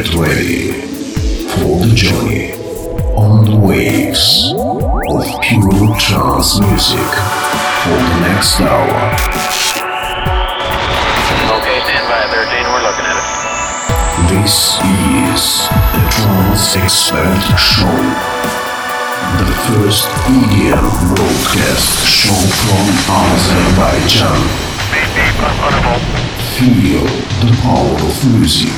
Get ready for the journey on the waves of pure trance music for the next hour. Okay, stand by 13, we're looking at it. This is the Trance Expert Show, the first EDM broadcast show from Azerbaijan. Feel the power of music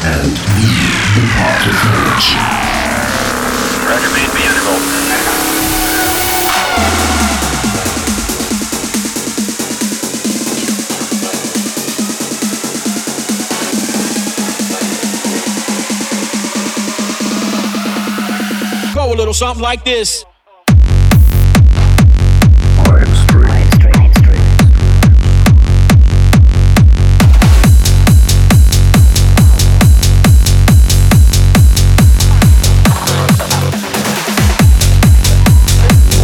and be the part of energy. Roger, main vehicle. Go a little something like this. Something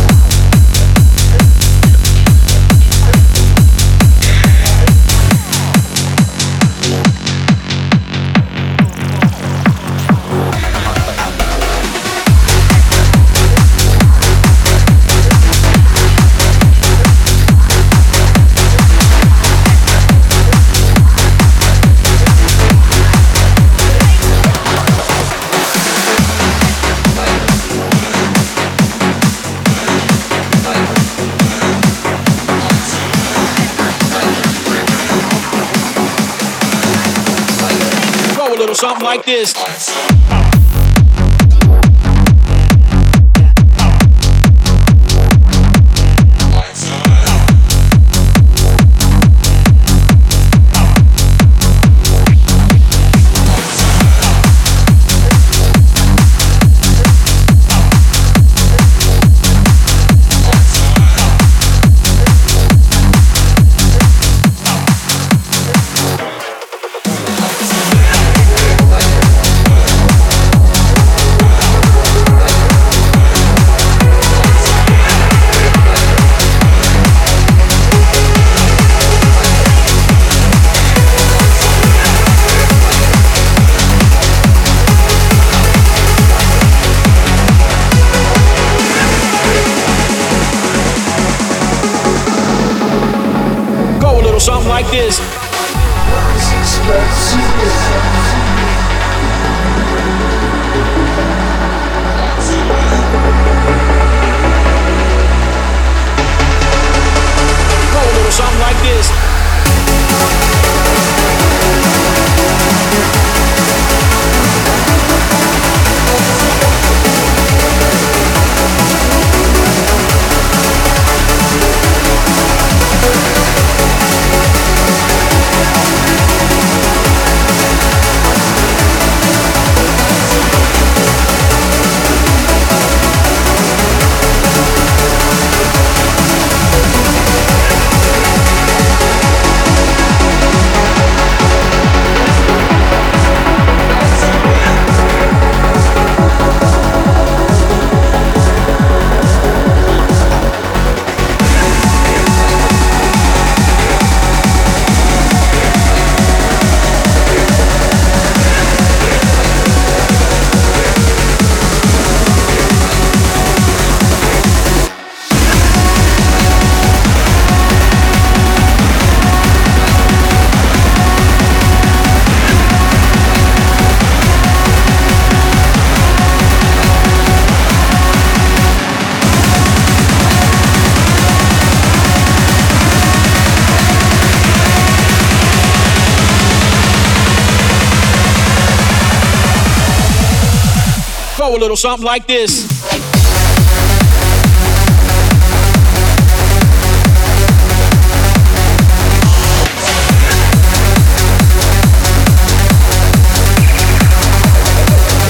like this.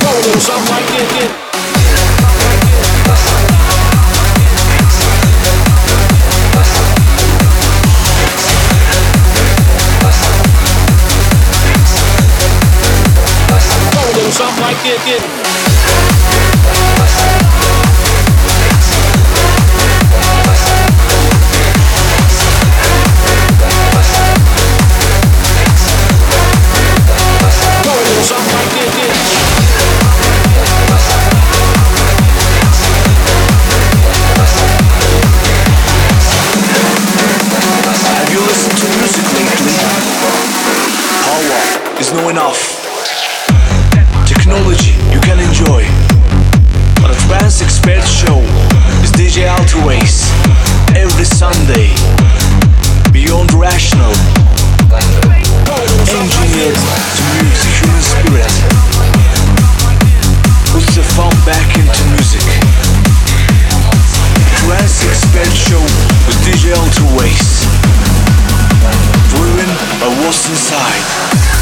A little something like this. Something like this. Altaways every Sunday. Beyond rational, engineered to move the human spirit. Put the fun back into music. Trance Expert Show with DJ Altaways. Driven by what's inside.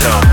Pay.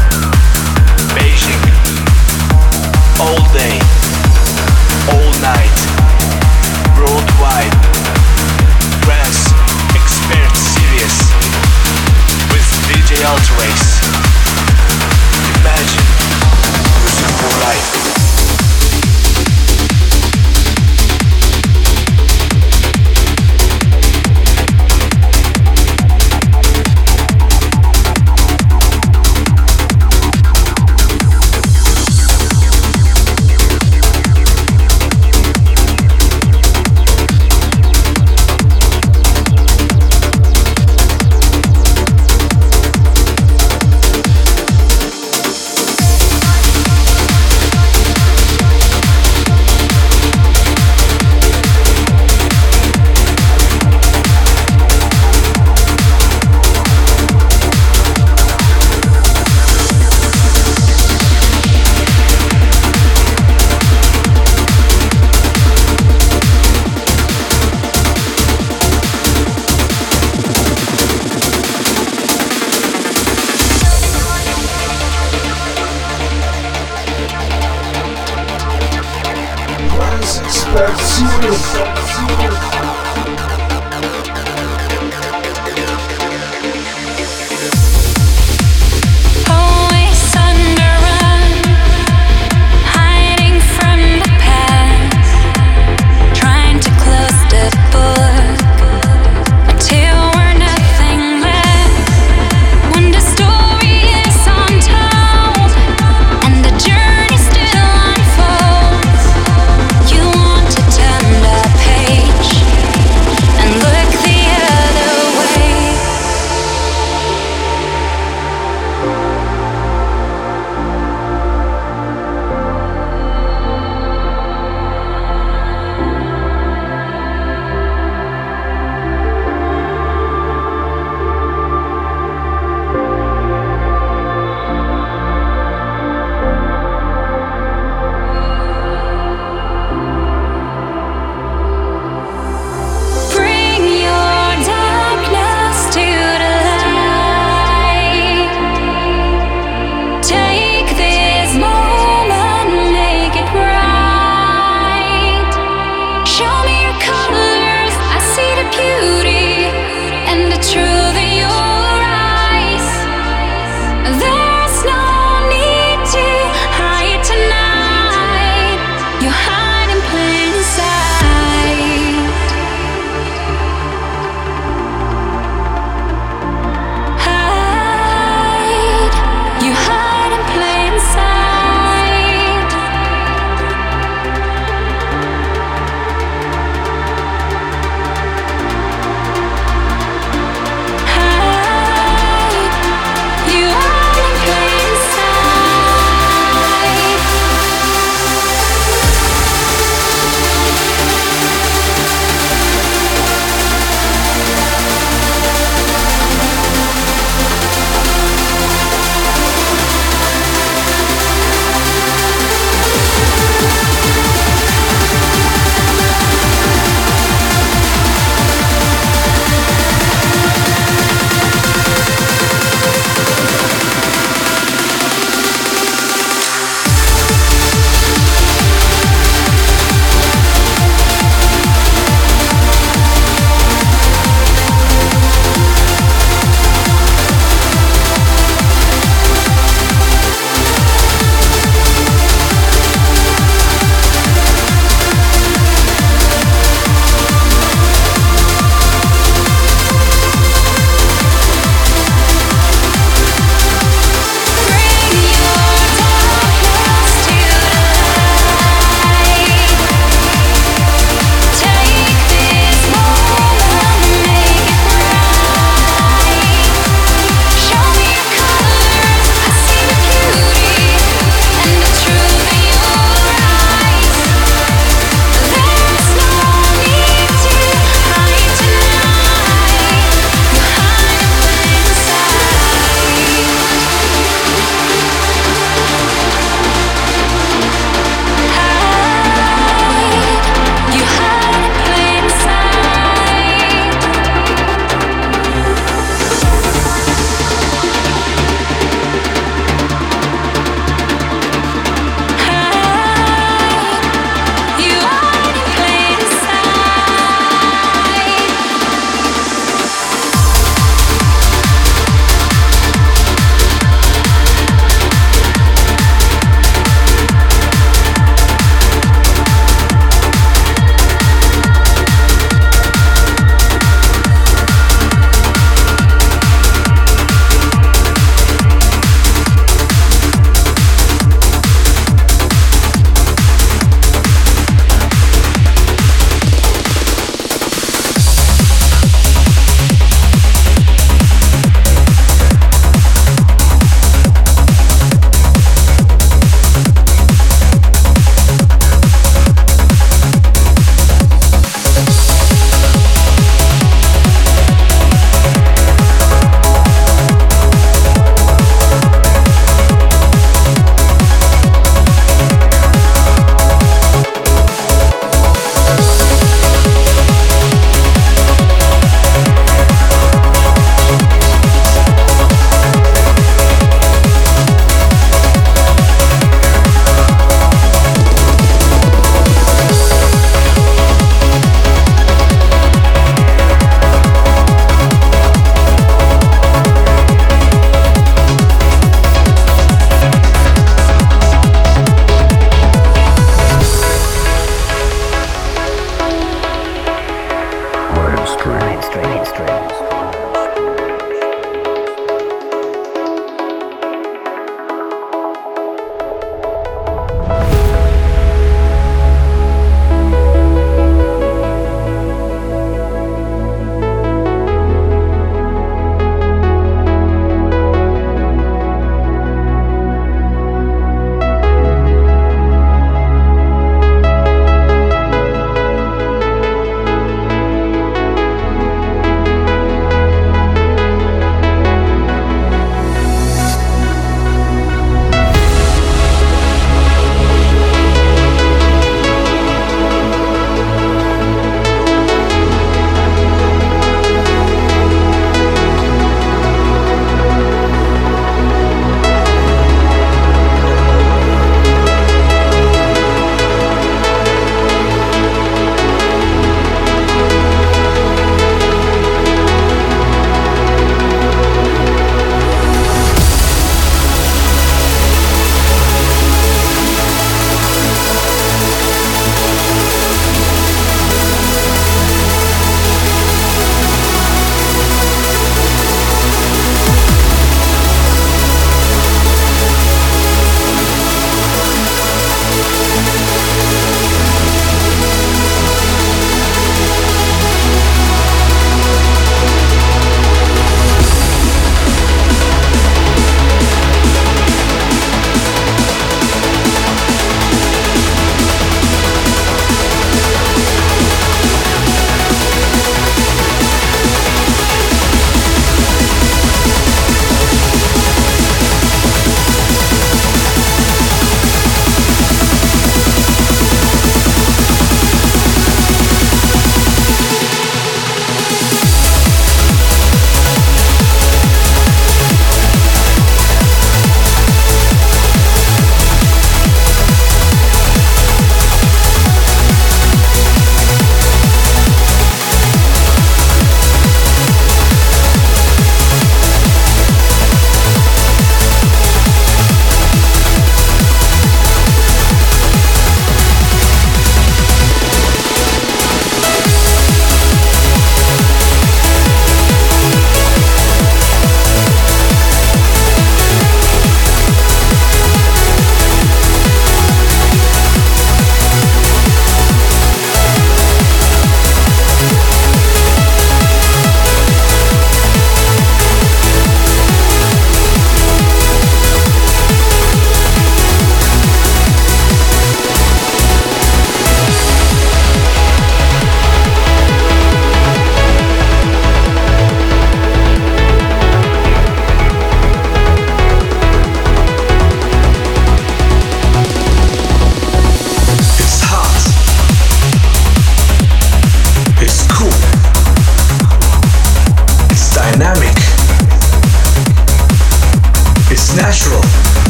natural.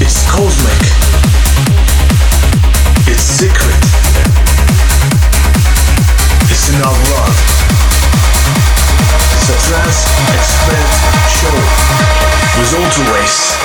It's cosmic. It's secret. It's in our blood. It's a Trance Expert Show with Alter Waste.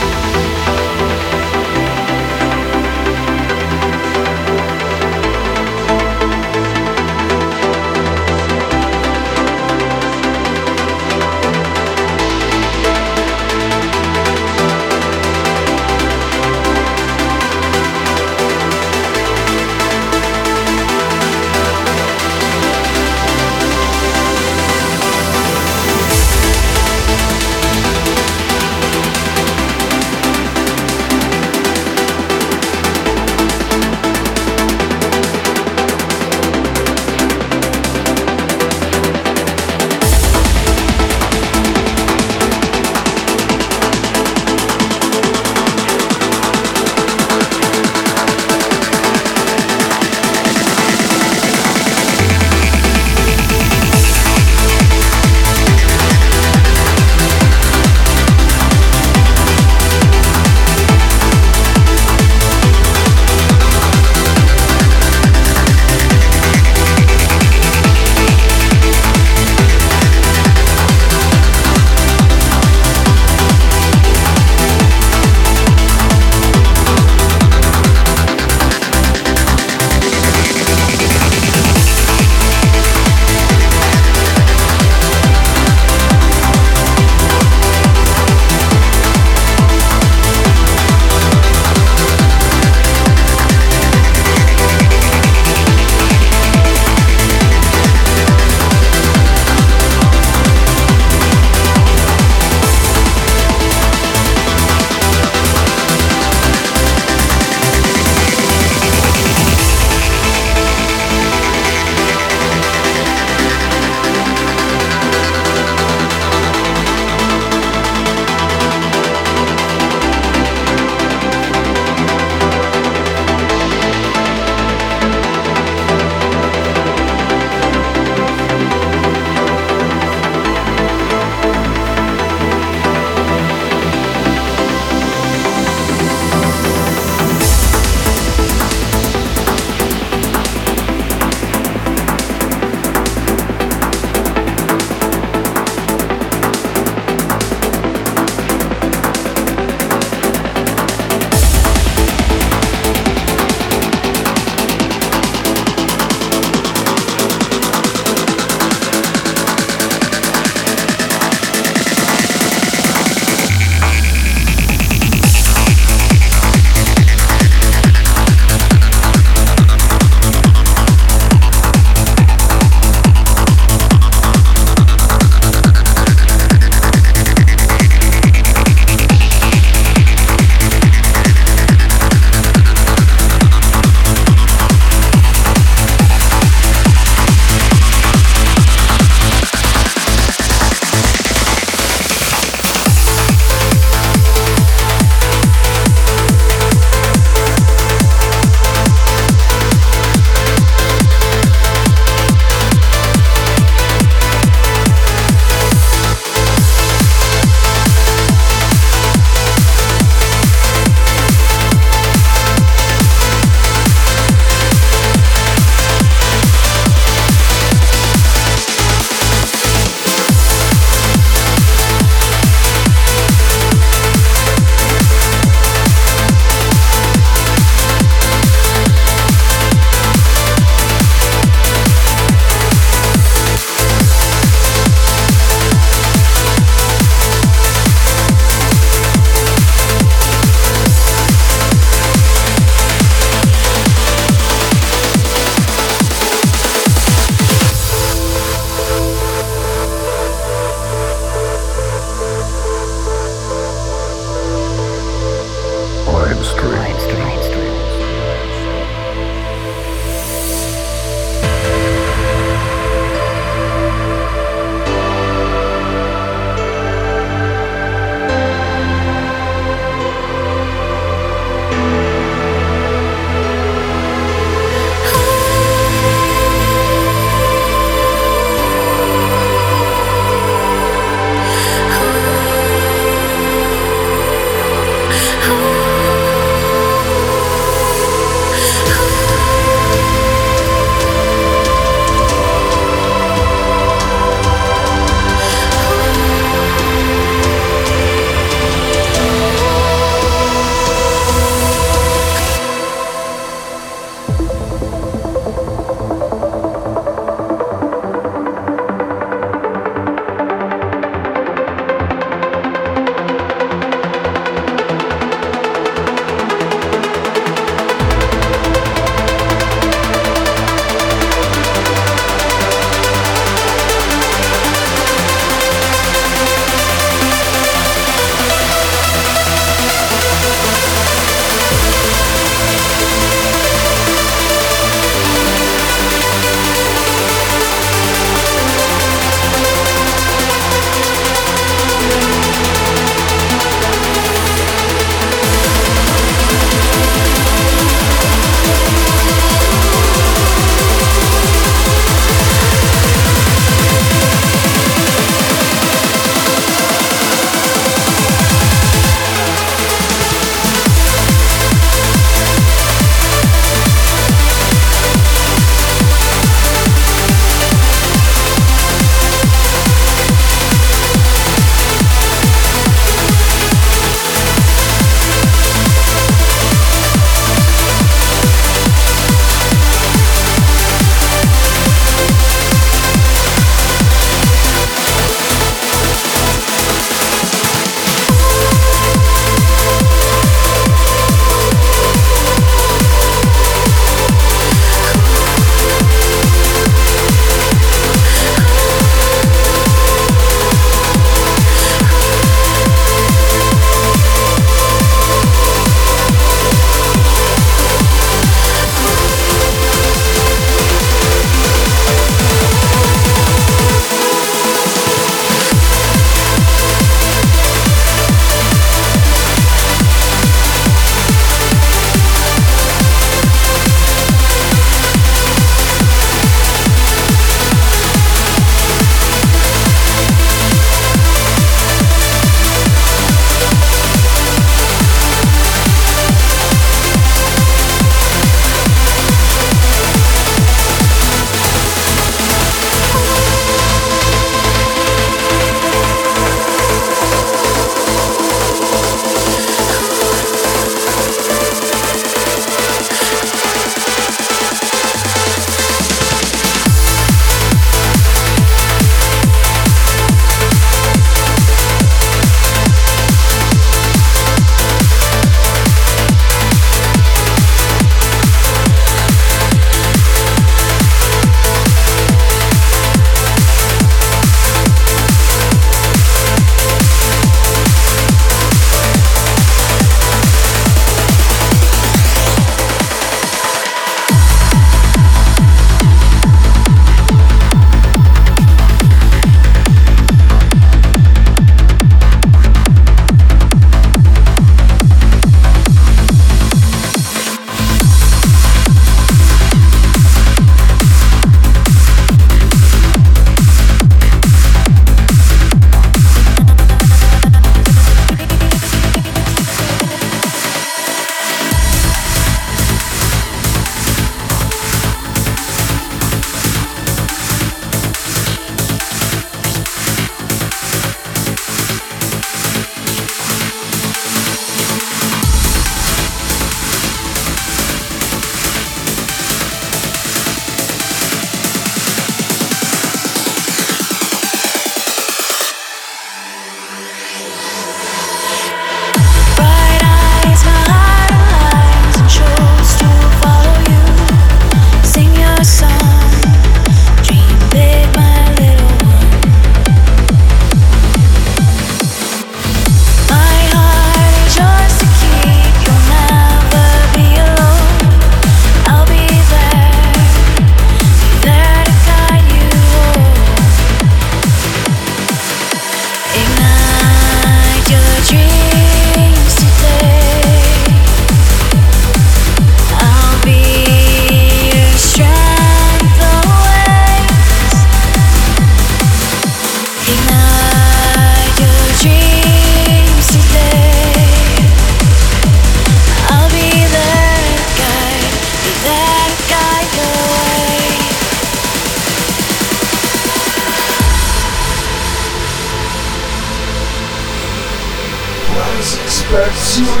Blue eyes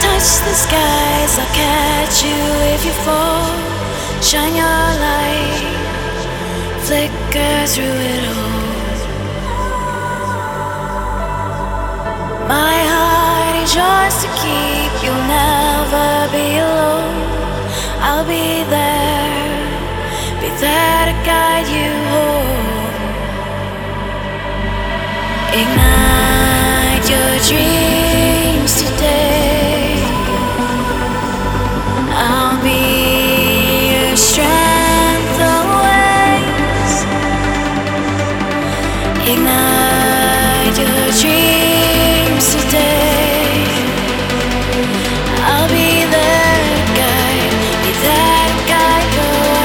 touch the skies. I'll catch you if you fall. Shine your light, flicker through it all. My heart is yours to keep. You'll never be alone. I'll be there, be there to guide you home. Ignite your dreams today. I'll be your strength always. Ignite your dreams today. I'll be there to guide, be there to guide the way.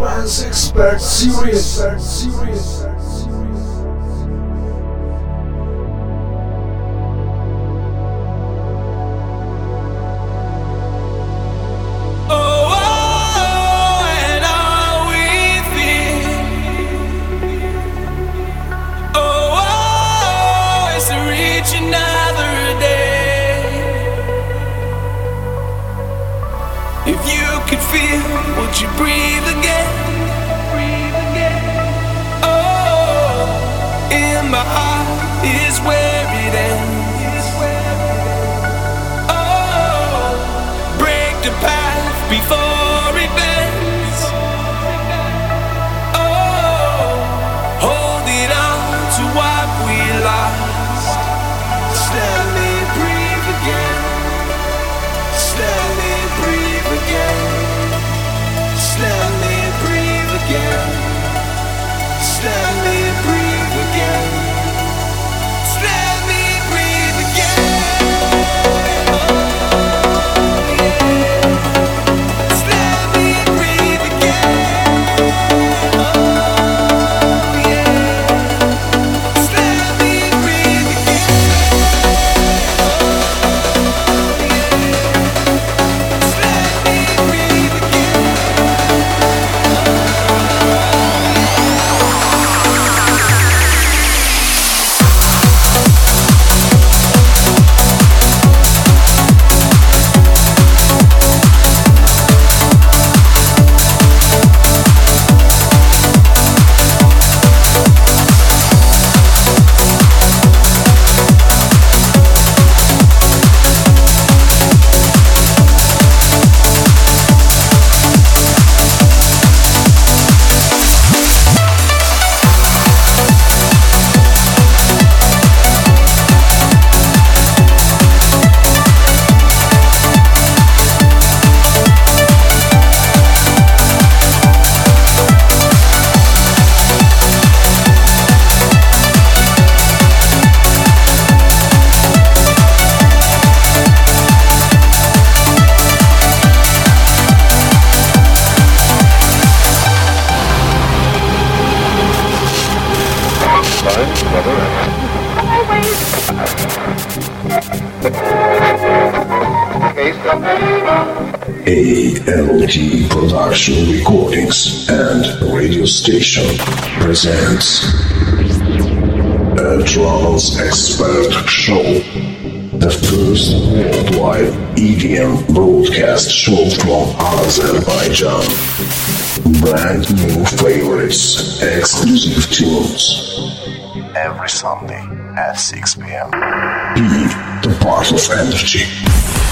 Trance Expert Series. ALG Production Recordings and Radio Station presents A Trance Expert Show, the first worldwide EDM broadcast show from Azerbaijan. Brand new favorites, exclusive tunes. Every Sunday at 6 p.m. Be the part of energy.